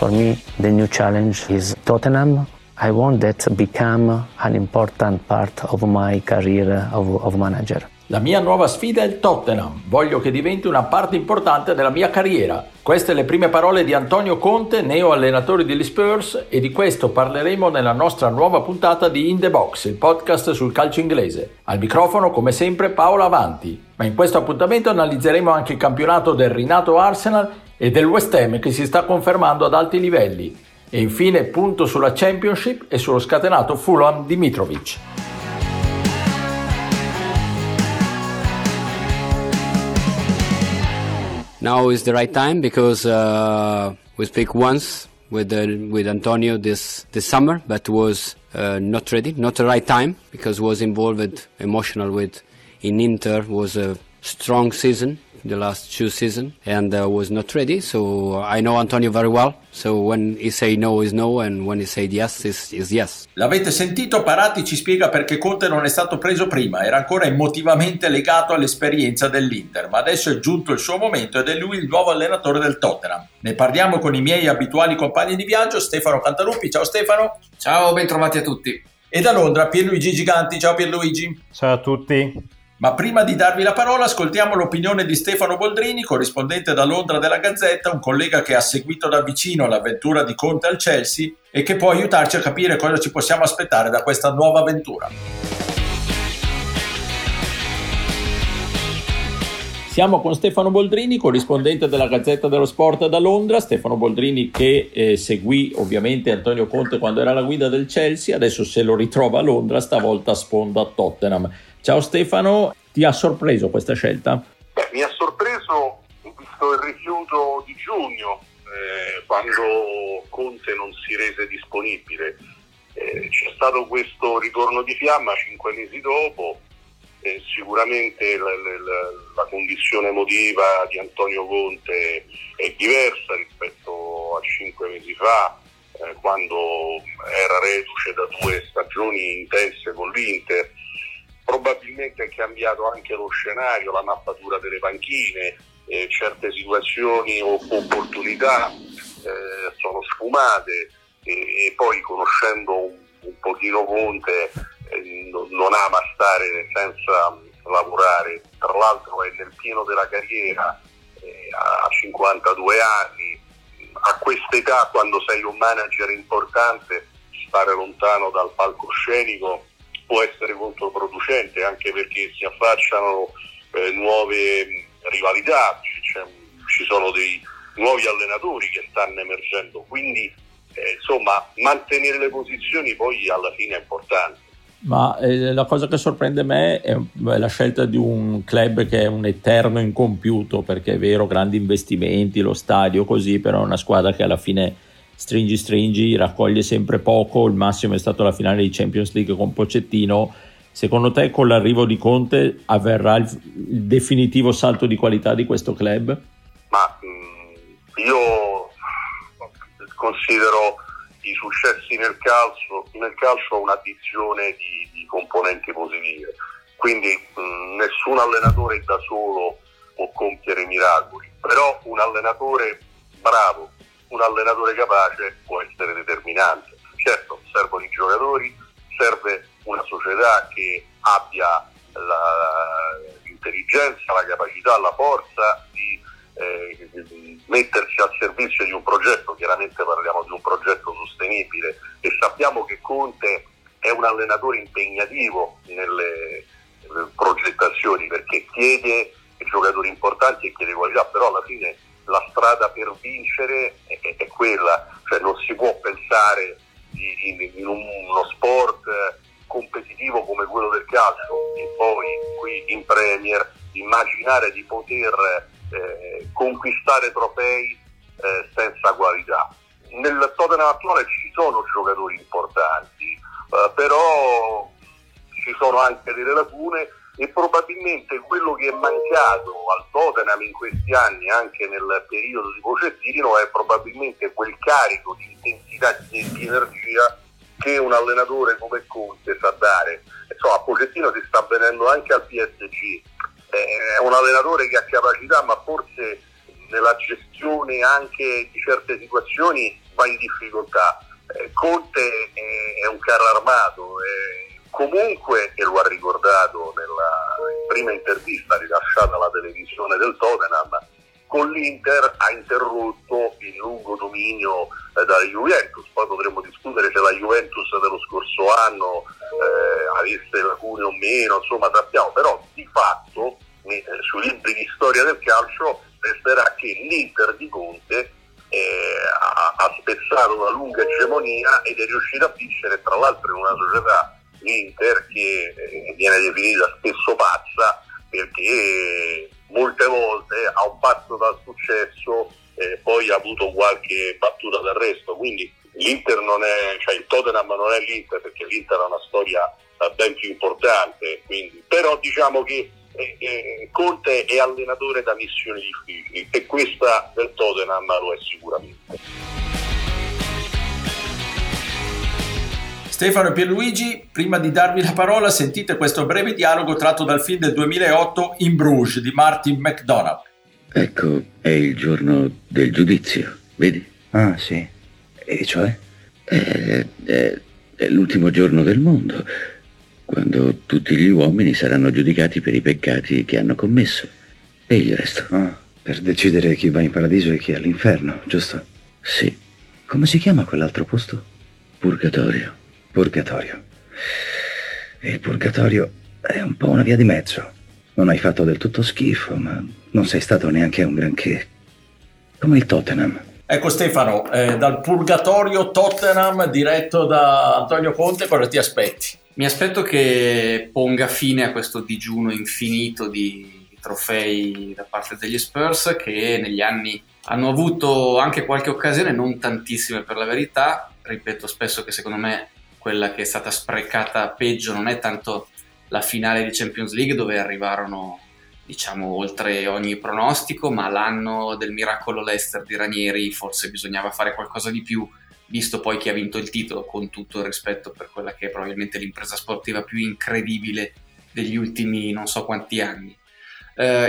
For me, the new challenge is Tottenham. I want that to become an important part of my career of manager. La mia nuova sfida è il Tottenham, voglio che diventi una parte importante della mia carriera. Queste le prime parole di Antonio Conte, neo allenatore degli Spurs, e di questo parleremo nella nostra nuova puntata di In the Box, il podcast sul calcio inglese. Al microfono, come sempre, Paola Avanti. Ma in questo appuntamento analizzeremo anche il campionato del rinato Arsenal e del West Ham che si sta confermando ad alti livelli. E infine punto sulla Championship e sullo scatenato Fulham di Mitrovic. Now is the right time because we speak once with Antonio this summer, but was not ready, not the right time because was involved emotional with in Inter, was a strong season, the last two season, and was not ready. So I know Antonio very well. So when he say no is no, and when he say yes is yes. L'avete sentito, Paratici spiega perché Conte non è stato preso prima, era ancora emotivamente legato all'esperienza dell'Inter, ma adesso è giunto il suo momento ed è lui il nuovo allenatore del Tottenham. Ne parliamo con i miei abituali compagni di viaggio, Stefano Cantaluppi. Ciao Stefano. Ciao, bentrovati a tutti. E da Londra Pierluigi Giganti. Ciao Pierluigi. Ciao a tutti. Ma prima di darvi la parola ascoltiamo l'opinione di Stefano Boldrini, corrispondente da Londra della Gazzetta, un collega che ha seguito da vicino l'avventura di Conte al Chelsea e che può aiutarci a capire cosa ci possiamo aspettare da questa nuova avventura. Siamo con Stefano Boldrini, corrispondente della Gazzetta dello Sport da Londra. Stefano Boldrini che seguì ovviamente Antonio Conte quando era alla guida del Chelsea, adesso se lo ritrova a Londra, stavolta a sponda a Tottenham. Ciao Stefano, ti ha sorpreso questa scelta? Mi ha sorpreso visto il rifiuto di giugno, quando Conte non si rese disponibile. C'è stato questo ritorno di fiamma 5 mesi dopo, sicuramente la condizione emotiva di Antonio Conte è diversa rispetto a 5 mesi fa, quando era reduce da 2 stagioni intense con l'Inter. Probabilmente è cambiato anche lo scenario, la mappatura delle panchine, certe situazioni o opportunità sono sfumate e poi conoscendo un pochino Conte non ama stare senza lavorare, tra l'altro è nel pieno della carriera, a 52 anni, a quest'età quando sei un manager importante stare lontano dal palcoscenico può essere controproducente anche perché si affacciano nuove rivalità, ci sono dei nuovi allenatori che stanno emergendo, quindi insomma mantenere le posizioni poi alla fine è importante. Ma la cosa che sorprende me è la scelta di un club che è un eterno incompiuto, perché è vero, grandi investimenti, lo stadio così, però è una squadra che alla fine stringi, raccoglie sempre poco, il massimo è stato la finale di Champions League con Pochettino. Secondo te con l'arrivo di Conte avverrà il definitivo salto di qualità di questo club? Ma io considero i successi nel calcio un'addizione di componenti positive, quindi nessun allenatore da solo può compiere miracoli, però un allenatore bravo, un allenatore capace può essere determinante. Certo, servono i giocatori, serve una società che abbia l'intelligenza, la capacità, la forza di mettersi al servizio di un progetto. Chiaramente parliamo di un progetto sostenibile e sappiamo che Conte è un allenatore impegnativo nelle progettazioni, perché chiede giocatori importanti e chiede qualità, però alla fine la strada per vincere è quella, cioè non si può pensare in uno sport competitivo come quello del calcio e poi qui in Premier immaginare di poter conquistare trofei senza qualità. Nel Tottenham attuale ci sono giocatori importanti, però ci sono anche delle lacune e probabilmente quello che è mancato al Tottenham in questi anni, anche nel periodo di Pochettino, è probabilmente quel carico di intensità e di energia che un allenatore come Conte sa dare. Insomma, Pochettino si sta avvenendo anche al PSG, è un allenatore che ha capacità ma forse nella gestione anche di certe situazioni fa in difficoltà. Conte è un carro armato, comunque, e lo ha ricordato nella prima intervista rilasciata alla televisione del Tottenham, con l'Inter ha interrotto il lungo dominio dalla Juventus. Poi potremmo discutere se la Juventus dello scorso anno avesse lacune o meno, insomma sappiamo, però di fatto sui libri di storia del calcio resterà che l'Inter di Conte ha spezzato una lunga egemonia ed è riuscita a vincere, tra l'altro, in una società, l'Inter, che viene definita spesso pazza perché molte volte a un passo dal successo poi ha avuto qualche battuta d'arresto. Quindi l'Inter non è, cioè il Tottenham non è l'Inter, perché l'Inter ha una storia ben più importante. Quindi, però diciamo che Conte è allenatore da missioni difficili, e questa del Tottenham lo è sicuramente. Stefano e Pierluigi, prima di darvi la parola, sentite questo breve dialogo tratto dal film del 2008 In Bruges di Martin McDonagh. Ecco, è il giorno del giudizio, vedi? Ah, sì. E cioè? È l'ultimo giorno del mondo, quando tutti gli uomini saranno giudicati per i peccati che hanno commesso. E il resto? Ah, per decidere chi va in paradiso e chi all'inferno, giusto? Sì. Come si chiama quell'altro posto? Purgatorio. Purgatorio. E il purgatorio è un po' una via di mezzo. Non hai fatto del tutto schifo, ma non sei stato neanche un granché. Come il Tottenham. Ecco Stefano, dal purgatorio Tottenham diretto da Antonio Conte, cosa ti aspetti? Mi aspetto che ponga fine a questo digiuno infinito di trofei da parte degli Spurs, che negli anni hanno avuto anche qualche occasione, non tantissime per la verità. Ripeto spesso che secondo me quella che è stata sprecata peggio non è tanto la finale di Champions League, dove arrivarono diciamo oltre ogni pronostico, ma l'anno del miracolo Leicester di Ranieri forse bisognava fare qualcosa di più, visto poi chi ha vinto il titolo, con tutto il rispetto per quella che è probabilmente l'impresa sportiva più incredibile degli ultimi non so quanti anni.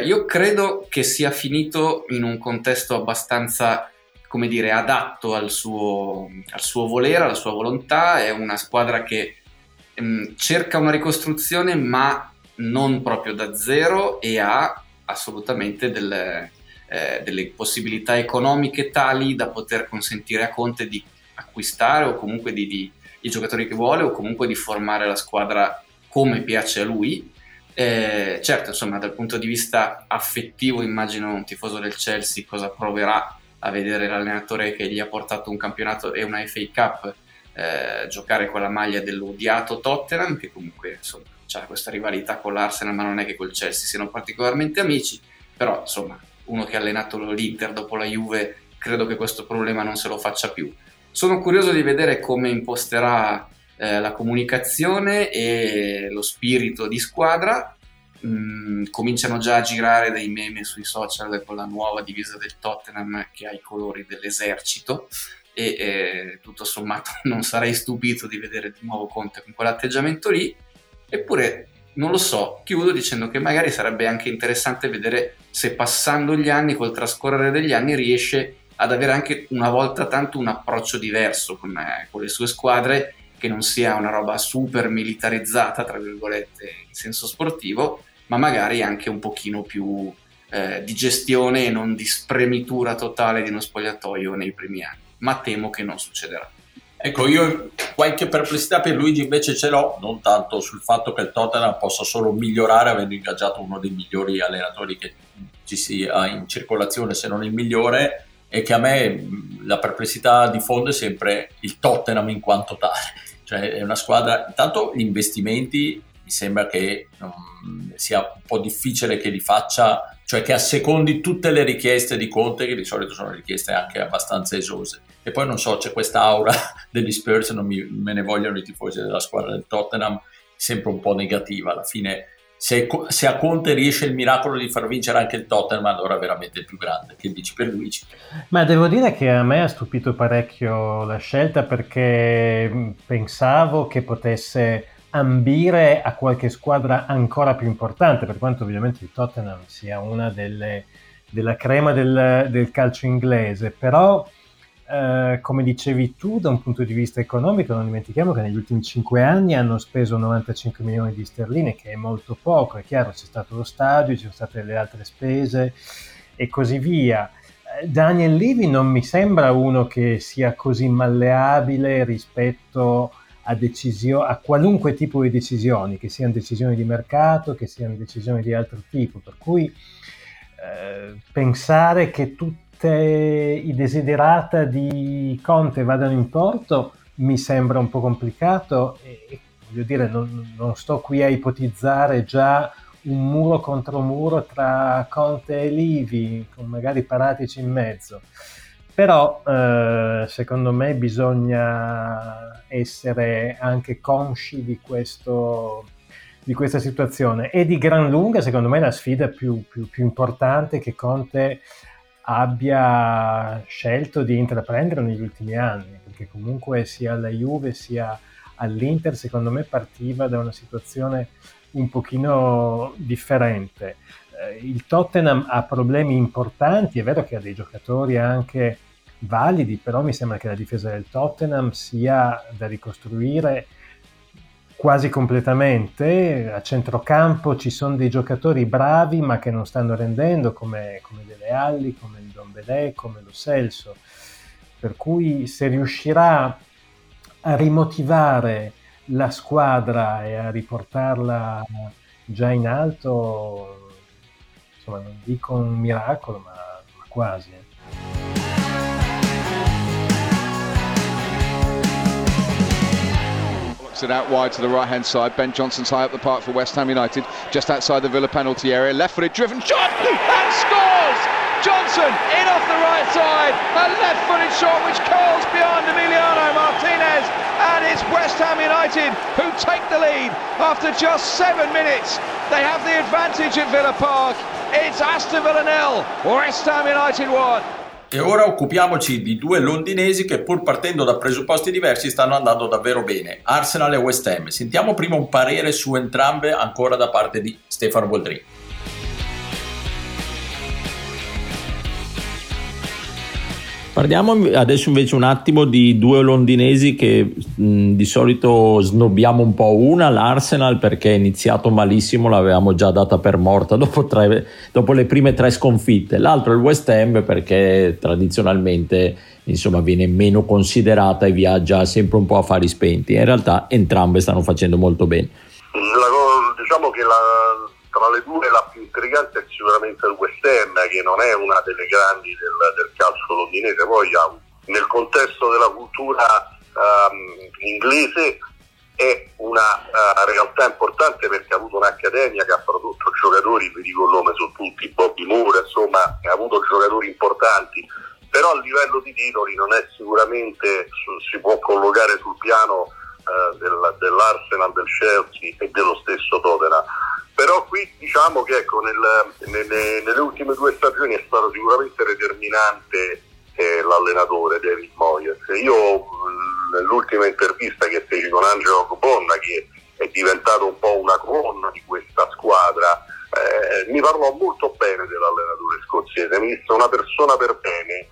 Io credo che sia finito in un contesto abbastanza, come dire, adatto al suo volere, alla sua volontà. È una squadra che cerca una ricostruzione, ma non proprio da zero, e ha assolutamente delle possibilità economiche tali da poter consentire a Conte di acquistare o comunque di i giocatori che vuole, o comunque di formare la squadra come piace a lui. Certo, insomma, dal punto di vista affettivo immagino un tifoso del Chelsea cosa proverà a vedere l'allenatore che gli ha portato un campionato e una FA Cup giocare con la maglia dell'odiato Tottenham, che comunque insomma c'ha questa rivalità con l'Arsenal, ma non è che col Chelsea siano particolarmente amici. Però insomma, uno che ha allenato l'Inter dopo la Juve, credo che questo problema non se lo faccia più. Sono curioso di vedere come imposterà la comunicazione e lo spirito di squadra. Cominciano già a girare dei meme sui social con la nuova divisa del Tottenham che ha i colori dell'esercito, e tutto sommato non sarei stupito di vedere di nuovo Conte con quell'atteggiamento lì. Eppure non lo so, chiudo dicendo che magari sarebbe anche interessante vedere se passando gli anni, col trascorrere degli anni, riesce ad avere anche una volta tanto un approccio diverso con le sue squadre, che non sia una roba super militarizzata, tra virgolette, in senso sportivo, ma magari anche un pochino più di gestione e non di spremitura totale di uno spogliatoio nei primi anni. Ma temo che non succederà. Ecco, io qualche perplessità per Luigi invece ce l'ho, non tanto sul fatto che il Tottenham possa solo migliorare avendo ingaggiato uno dei migliori allenatori che ci sia in circolazione, se non il migliore, e che a me la perplessità di fondo è sempre il Tottenham in quanto tale. Cioè è una squadra, intanto gli investimenti mi sembra che sia un po' difficile che li faccia, cioè che assecondi tutte le richieste di Conte, che di solito sono richieste anche abbastanza esose. E poi non so, c'è questa aura degli Spurs, me ne vogliono i tifosi della squadra del Tottenham, sempre un po' negativa. Alla fine, se a Conte riesce il miracolo di far vincere anche il Tottenham, allora è veramente il più grande. Che dici per Luigi? Ma devo dire che a me ha stupito parecchio la scelta, perché pensavo che potesse ambire a qualche squadra ancora più importante, per quanto ovviamente il Tottenham sia una della crema del calcio inglese. Però come dicevi tu, da un punto di vista economico, non dimentichiamo che negli ultimi 5 anni hanno speso 95 milioni di sterline, che è molto poco, è chiaro, c'è stato lo stadio, ci sono state le altre spese e così via. Daniel Levy non mi sembra uno che sia così malleabile rispetto a qualunque tipo di decisioni, che siano decisioni di mercato, che siano decisioni di altro tipo, per cui pensare che tutte i desiderata di Conte vadano in porto mi sembra un po' complicato e voglio dire, non sto qui a ipotizzare già un muro contro muro tra Conte e Levy, con magari Paratici in mezzo. Però secondo me bisogna essere anche consci di questa situazione, e di gran lunga secondo me la sfida più importante che Conte abbia scelto di intraprendere negli ultimi anni, perché comunque sia alla Juve sia all'Inter secondo me partiva da una situazione un pochino differente. Il Tottenham ha problemi importanti, è vero che ha dei giocatori anche validi, però mi sembra che la difesa del Tottenham sia da ricostruire quasi completamente. A centrocampo ci sono dei giocatori bravi ma che non stanno rendendo, come Dele Alli, come il Ndombele, come Lo Celso, per cui se riuscirà a rimotivare la squadra e a riportarla già in alto, insomma non dico un miracolo ma quasi. It out wide to the right hand side. Ben Johnson's high up the park for West Ham United, just outside the Villa penalty area. Left footed driven shot and scores. Johnson in off the right side, a left footed shot which curls beyond Emiliano Martinez, and it's West Ham United who take the lead after just 7 minutes. They have the advantage at Villa Park. It's Aston Villa 0, West Ham United 1. E ora occupiamoci di due londinesi che, pur partendo da presupposti diversi, stanno andando davvero bene, Arsenal e West Ham. Sentiamo prima un parere su entrambe, ancora da parte di Stefano Boldrini. Parliamo adesso invece un attimo di due londinesi che di solito snobbiamo un po'. Una, l'Arsenal, perché è iniziato malissimo, l'avevamo già data per morta dopo le prime 3 sconfitte. L'altro è il West Ham, perché tradizionalmente insomma viene meno considerata e viaggia sempre un po' a fari spenti. In realtà entrambe stanno facendo molto bene. Diciamo che tra le due la più intrigante è sicuramente il West Ham, che non è una delle grandi del calcio londinese, poi nel contesto della cultura inglese è una realtà importante, perché ha avuto un'accademia che ha prodotto giocatori, vi dico il nome su tutti, Bobby Moore, insomma ha avuto giocatori importanti, però a livello di titoli non è sicuramente, si può collocare sul piano dell'Arsenal, del Chelsea e dello stesso Tottenham. Però qui diciamo che ecco, nelle ultime 2 stagioni è stato sicuramente determinante l'allenatore David Moyes. Io nell'ultima intervista che feci con Angelo Coponna, che è diventato un po' una colonna di questa squadra, mi parlò molto bene dell'allenatore scozzese, mi disse una persona per bene,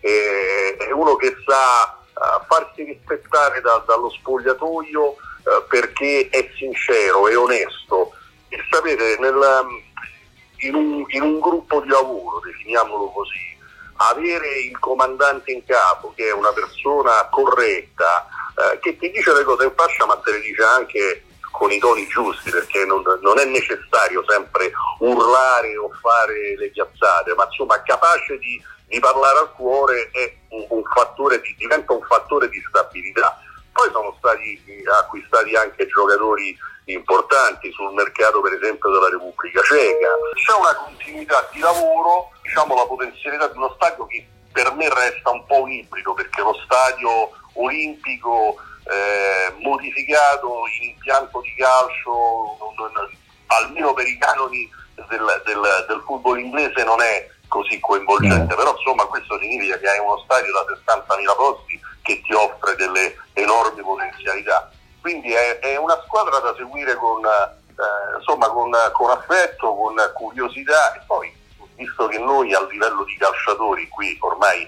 è uno che sa farsi rispettare dallo spogliatoio perché è sincero, è onesto. E sapete, in un gruppo di lavoro, definiamolo così, avere il comandante in capo che è una persona corretta, che ti dice le cose in faccia ma te le dice anche con i toni giusti, perché non è necessario sempre urlare o fare le piazzate, ma insomma capace di parlare al cuore è diventa un fattore di stabilità. Poi sono stati acquistati anche giocatori importanti sul mercato, per esempio della Repubblica Ceca. C'è una continuità di lavoro, diciamo la potenzialità di uno stadio che per me resta un po' un ibrido, perché lo stadio olimpico modificato in impianto di calcio, almeno per i canoni del football inglese, non è così coinvolgente, però insomma questo significa che hai uno stadio da 60.000 posti che ti offre delle enormi potenzialità. Quindi è una squadra da seguire con affetto, con curiosità, e poi visto che noi a livello di calciatori qui ormai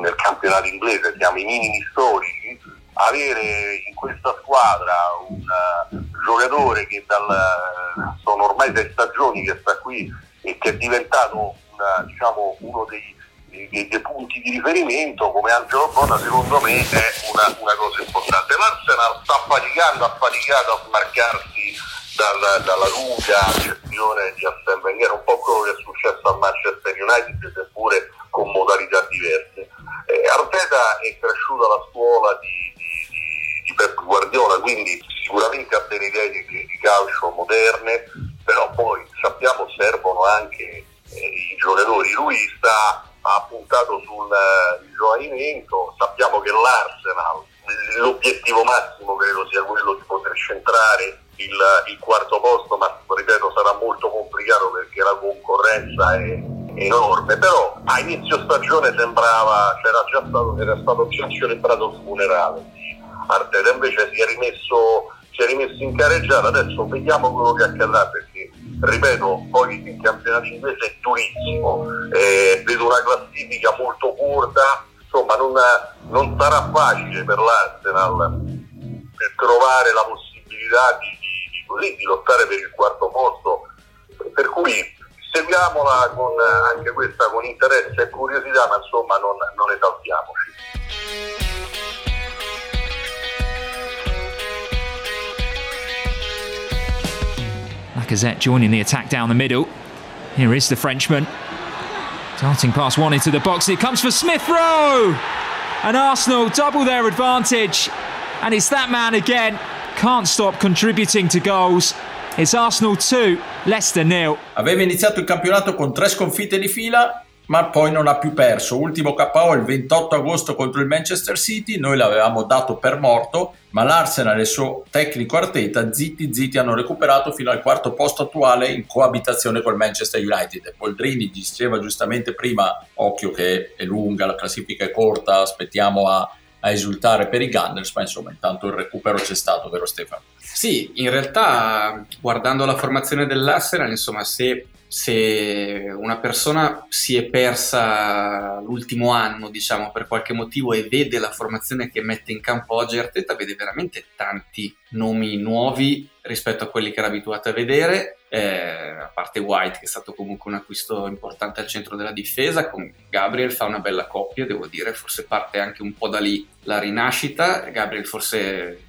nel campionato inglese siamo i minimi storici, avere in questa squadra un giocatore che sono ormai 6 stagioni che sta qui e che è diventato diciamo uno dei punti di riferimento come Angelo Bona, secondo me è una cosa importante. L'Arsenal ha faticato a smarcarsi dalla lunga gestione di Arsène Wenger, un po' quello che è successo a Manchester United, seppure con modalità diverse. Arteta è cresciuto alla scuola di Pep Guardiola, quindi sicuramente ha delle idee di calcio moderne, però poi sappiamo servono anche i giocatori. Lui ha puntato sul giovanimento. Sappiamo che l'Arsenal, l'obiettivo massimo credo sia quello di poter centrare il quarto posto, ma ripeto sarà molto complicato perché la concorrenza è enorme, però a inizio stagione sembrava era stato già celebrato il funerale di Arteta, invece si è rimesso in carreggiata. Adesso vediamo quello che accadrà, perché ripeto, poi il campionato inglese è durissimo, vedo una classifica molto corta, insomma non sarà facile per l'Arsenal per trovare la possibilità di lottare per il quarto posto, per cui seguiamola anche questa con interesse e curiosità, ma insomma non esaltiamoci. Lacazette joining the attack down the middle. Here is the Frenchman. Darting past one into the box. It comes for Smith Rowe. And Arsenal double their advantage. And it's that man again. Can't stop contributing to goals. It's Arsenal 2, Leicester 0. Aveva iniziato il campionato con 3 sconfitte di fila, ma poi non ha più perso. Ultimo KO il 28 agosto contro il Manchester City, noi l'avevamo dato per morto, ma l'Arsenal e il suo tecnico Arteta zitti hanno recuperato fino al quarto posto attuale in coabitazione col Manchester United. Boldrini diceva giustamente prima, occhio che è lunga, la classifica è corta, aspettiamo a esultare per i Gunners, ma insomma intanto il recupero c'è stato, vero Stefano? Sì, in realtà guardando la formazione dell'Arsenal, insomma, se una persona si è persa l'ultimo anno, diciamo, per qualche motivo e vede la formazione che mette in campo oggi Arteta, vede veramente tanti nomi nuovi rispetto a quelli che era abituato a vedere, a parte White che è stato comunque un acquisto importante al centro della difesa, con Gabriel fa una bella coppia, devo dire, forse parte anche un po' da lì la rinascita. Gabriel forse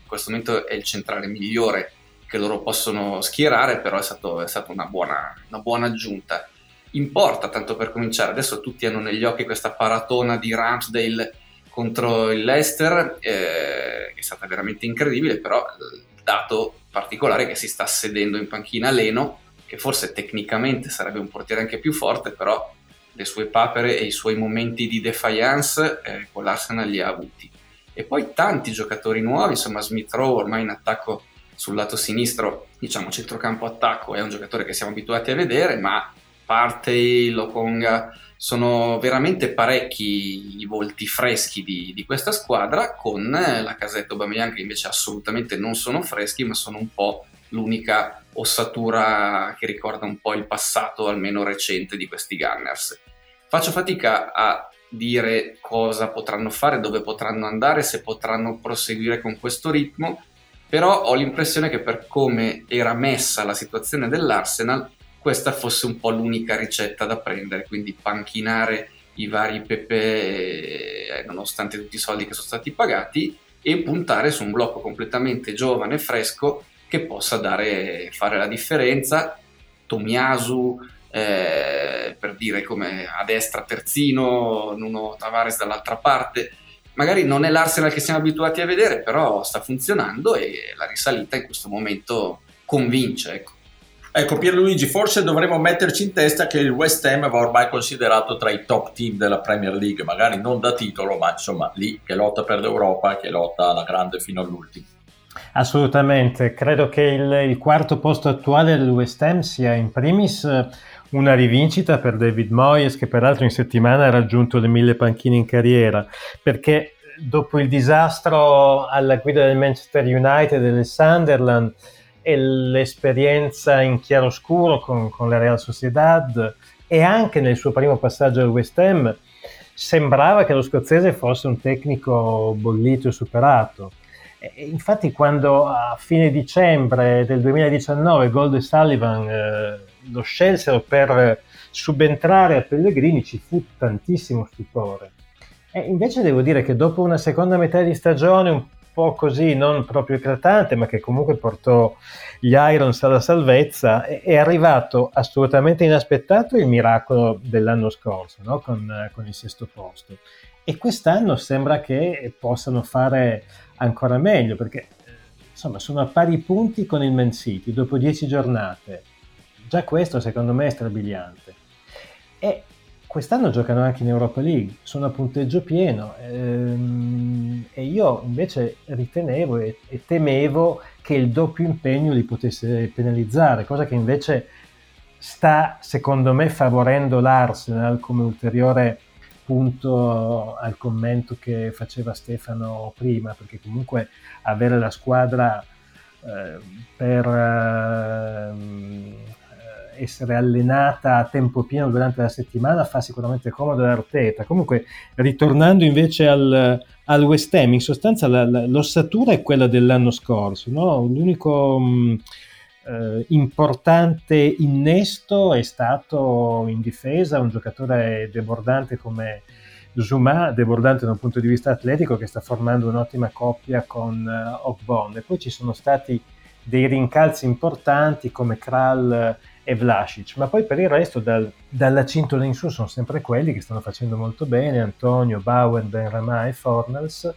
in questo momento è il centrale migliore che loro possono schierare, però è stata una buona aggiunta. In porta, tanto per cominciare, adesso tutti hanno negli occhi questa paratona di Ramsdale contro il Leicester, che è stata veramente incredibile, però dato particolare che si sta sedendo in panchina Leno, che forse tecnicamente sarebbe un portiere anche più forte, però le sue papere e i suoi momenti di defiance con l'Arsenal li ha avuti. E poi tanti giocatori nuovi, insomma Smith Rowe ormai in attacco sul lato sinistro, diciamo centrocampo attacco, è un giocatore che siamo abituati a vedere, ma Partey, Lokonga, sono veramente parecchi i volti freschi di questa squadra, con Lacazette e Aubameyang che invece assolutamente non sono freschi, ma sono un po' l'unica ossatura che ricorda un po' il passato, almeno recente, di questi Gunners. Faccio fatica a dire cosa potranno fare, dove potranno andare, se potranno proseguire con questo ritmo, però ho l'impressione che per come era messa la situazione dell'Arsenal, questa fosse un po' l'unica ricetta da prendere, quindi panchinare i vari Pepe nonostante tutti i soldi che sono stati pagati e puntare su un blocco completamente giovane e fresco che possa fare la differenza. Tomiyasu, per dire, come a destra terzino, Nuno Tavares dall'altra parte. Magari non è l'Arsenal che siamo abituati a vedere, però sta funzionando e la risalita in questo momento convince, ecco. Ecco Pierluigi, forse dovremmo metterci in testa che il West Ham va ormai considerato tra i top team della Premier League, magari non da titolo, ma insomma lì che lotta per l'Europa, che lotta alla grande fino all'ultimo. Assolutamente, credo che il quarto posto attuale del West Ham sia in primis una rivincita per David Moyes, che peraltro in settimana ha raggiunto le 1000 panchine in carriera, perché dopo il disastro alla guida del Manchester United e del Sunderland, e l'esperienza in chiaroscuro con la Real Sociedad e anche nel suo primo passaggio al West Ham, sembrava che lo scozzese fosse un tecnico bollito e superato. E infatti quando a fine dicembre del 2019 Gold e Sullivan lo scelsero per subentrare a Pellegrini ci fu tantissimo stupore. E invece devo dire che dopo una seconda metà di stagione un po' così, non proprio eclatante, ma che comunque portò gli Irons alla salvezza, è arrivato assolutamente inaspettato il miracolo dell'anno scorso, no? Con il sesto posto. E quest'anno sembra che possano fare ancora meglio, perché insomma sono a pari punti con il Man City dopo 10 giornate. Già questo secondo me è strabiliante. E quest'anno giocano anche in Europa League, sono a punteggio pieno, e io invece ritenevo e temevo che il doppio impegno li potesse penalizzare, cosa che invece sta secondo me favorendo l'Arsenal, come ulteriore punto al commento che faceva Stefano prima, perché comunque avere la squadra per essere allenata a tempo pieno durante la settimana fa sicuramente comodo ad Arteta. Comunque, ritornando invece al West Ham, in sostanza l'ossatura è quella dell'anno scorso, no? L'unico importante innesto è stato in difesa, un giocatore debordante come Zuma, debordante da un punto di vista atletico, che sta formando un'ottima coppia con Ogbon, e poi ci sono stati dei rincalzi importanti come Kral e Vlašić, ma poi per il resto dalla cintola in su sono sempre quelli che stanno facendo molto bene: Antonio, Bowen, Benrahma e Fornals.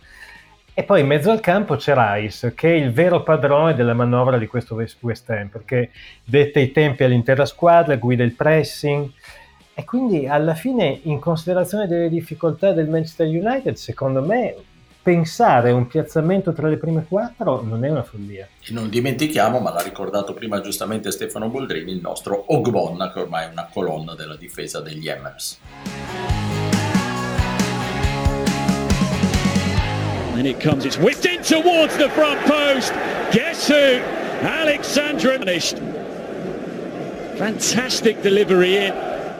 E poi in mezzo al campo c'è Rice, che è il vero padrone della manovra di questo West Ham, perché detta i tempi all'intera squadra, guida il pressing, e quindi alla fine, in considerazione delle difficoltà del Manchester United, secondo me pensare un piazzamento tra le prime 4 non è una follia. E non dimentichiamo, ma l'ha ricordato prima giustamente Stefano Boldrini, il nostro Ogbonna, che ormai è una colonna della difesa degli Hammers. And it comes, it's whipped in towards the front post. Guess who? Alexandre Nist. Fantastic delivery in.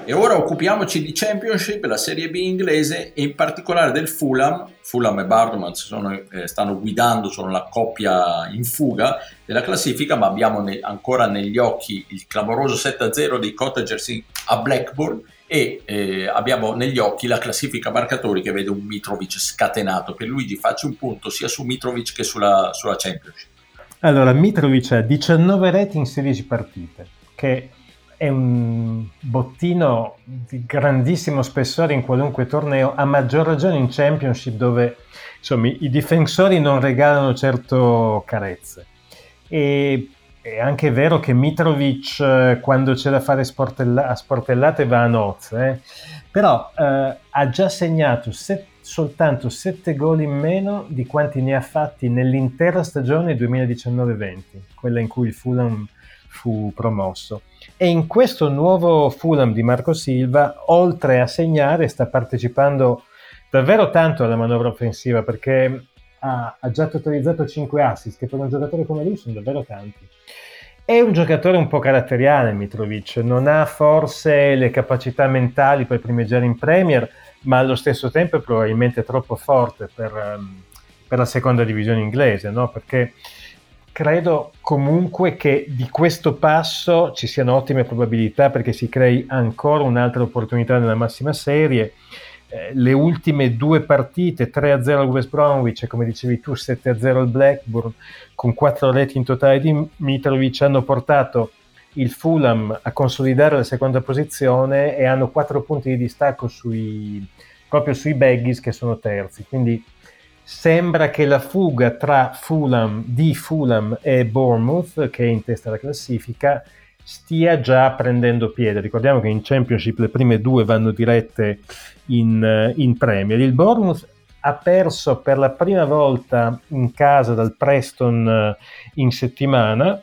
E ora occupiamoci di Championship, la Serie B inglese, e in particolare del Fulham. Fulham e Bournemouth stanno guidando, sono la coppia in fuga della classifica, ma abbiamo ancora negli occhi il clamoroso 7-0 dei Cottagers a Blackburn, e abbiamo negli occhi la classifica marcatori che vede un Mitrovic scatenato. Pierluigi, facci un punto sia su Mitrovic che sulla Championship. Allora, Mitrovic ha 19 reti in 16 partite, che è un bottino di grandissimo spessore in qualunque torneo, a maggior ragione in Championship, dove insomma i difensori non regalano certo carezze. E è anche vero che Mitrovic, quando c'è da fare a sportellate, va a nozze, però ha già segnato soltanto 7 gol in meno di quanti ne ha fatti nell'intera stagione 2019-20, quella in cui il Fulham fu promosso. E in questo nuovo Fulham di Marco Silva, oltre a segnare, sta partecipando davvero tanto alla manovra offensiva, perché ha già totalizzato 5 assist, che per un giocatore come lui sono davvero tanti. È un giocatore un po' caratteriale Mitrovic, non ha forse le capacità mentali per primeggiare in Premier, ma allo stesso tempo è probabilmente troppo forte per la seconda divisione inglese, no? Perché credo comunque che di questo passo ci siano ottime probabilità, perché si crei ancora un'altra opportunità nella massima serie. Le ultime 2 partite, 3-0 al West Bromwich e, come dicevi tu, 7-0 al Blackburn, con 4 reti in totale di Mitrovic, hanno portato il Fulham a consolidare la seconda posizione e hanno 4 punti di distacco proprio sui Baggies, che sono terzi. Quindi sembra che la fuga tra Fulham e Bournemouth, che è in testa alla classifica, stia già prendendo piede. Ricordiamo che in Championship le prime 2 vanno dirette in Premier. Il Bournemouth ha perso per la prima volta in casa dal Preston in settimana,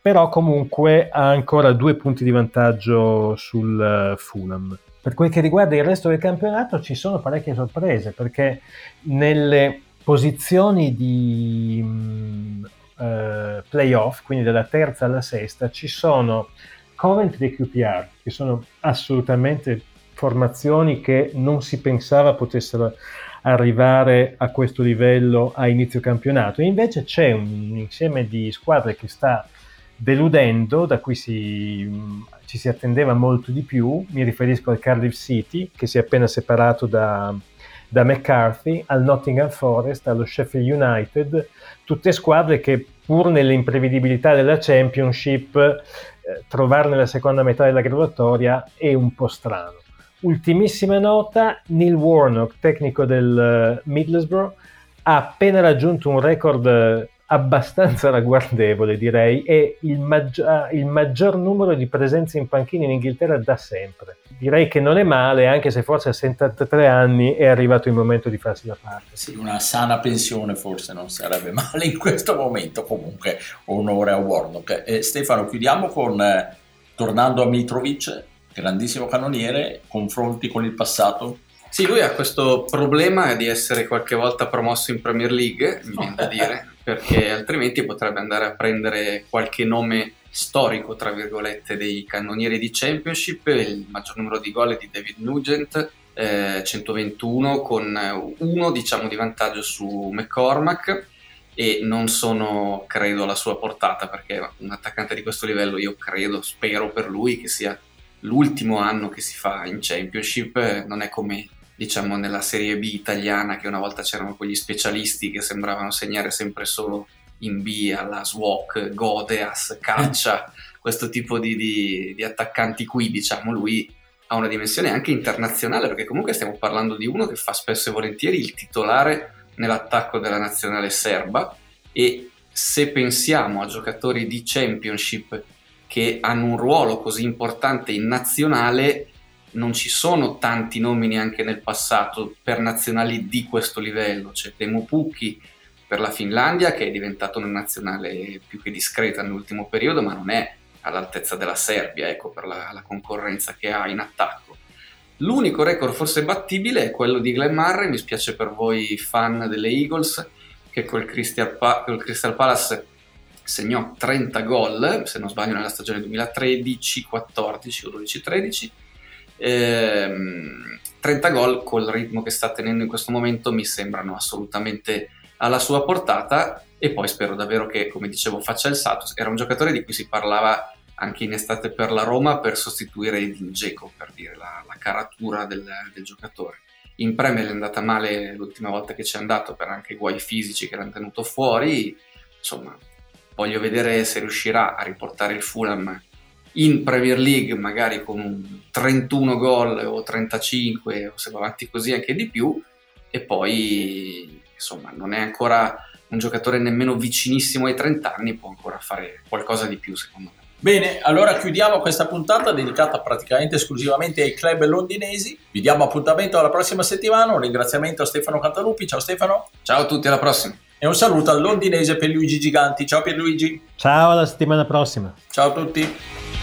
però comunque ha ancora 2 punti di vantaggio sul Fulham. Per quel che riguarda il resto del campionato ci sono parecchie sorprese, perché nelle posizioni di playoff, quindi dalla terza alla sesta, ci sono Coventry e QPR, che sono assolutamente formazioni che non si pensava potessero arrivare a questo livello a inizio campionato. E invece c'è un insieme di squadre che sta deludendo, da cui ci si attendeva molto di più. Mi riferisco al Cardiff City, che si è appena separato da McCarthy, al Nottingham Forest, allo Sheffield United, tutte squadre che pur nelle imprevedibilità della Championship trovare nella seconda metà della graduatoria è un po' strano. Ultimissima nota, Neil Warnock, tecnico del Middlesbrough, ha appena raggiunto un record abbastanza ragguardevole, direi, è il maggior numero di presenze in panchina in Inghilterra da sempre. Direi che non è male, anche se forse a 73 anni è arrivato il momento di farsi da parte. Sì, una sana pensione forse non sarebbe male in questo momento. Comunque onore a Warnock. Stefano, chiudiamo con tornando a Mitrovic, grandissimo cannoniere, confronti con il passato. Sì, lui ha questo problema di essere qualche volta promosso in Premier League, mi viene da dire, perché altrimenti potrebbe andare a prendere qualche nome storico, tra virgolette, dei cannonieri di Championship. Il maggior numero di gol è di David Nugent, 121, con uno, diciamo, di vantaggio su McCormack, e non sono, credo, alla sua portata, perché un attaccante di questo livello, io credo, spero per lui, che sia l'ultimo anno che si fa in Championship. Non è come, diciamo, nella Serie B italiana, che una volta c'erano quegli specialisti che sembravano segnare sempre solo in B, alla Swok, Godeas, Caccia, questo tipo di attaccanti qui, diciamo. Lui ha una dimensione anche internazionale, perché comunque stiamo parlando di uno che fa spesso e volentieri il titolare nell'attacco della nazionale serba, e se pensiamo a giocatori di Championship che hanno un ruolo così importante in nazionale, non ci sono tanti nomi neanche nel passato per nazionali di questo livello. C'è Teemu Pukki per la Finlandia, che è diventato una nazionale più che discreta nell'ultimo periodo, ma non è all'altezza della Serbia, ecco, per la concorrenza che ha in attacco. L'unico record forse battibile è quello di Glenn Murray, mi spiace per voi fan delle Eagles, che col Crystal Palace segnò 30 gol, se non sbaglio, nella stagione 2013-14 o 12-13, 30 gol col ritmo che sta tenendo in questo momento mi sembrano assolutamente alla sua portata. E poi spero davvero che, come dicevo, faccia il salto. Era un giocatore di cui si parlava anche in estate per la Roma, per sostituire Edin Dzeko, per dire la caratura del giocatore. In Premier è andata male l'ultima volta che c'è andato, per anche guai fisici che l'hanno tenuto fuori. Insomma, voglio vedere se riuscirà a riportare il Fulham in Premier League, magari con un 31 gol o 35, o se va avanti così anche di più. E poi, insomma, non è ancora un giocatore nemmeno vicinissimo ai 30 anni, può ancora fare qualcosa di più, secondo me. Bene, allora chiudiamo questa puntata dedicata praticamente esclusivamente ai club londinesi. Vi diamo appuntamento alla prossima settimana. Un ringraziamento a Stefano Cantaluppi. Ciao Stefano. Ciao a tutti, alla prossima. E un saluto al londinese Pierluigi Giganti. Ciao Pierluigi. Ciao, alla settimana prossima. Ciao a tutti.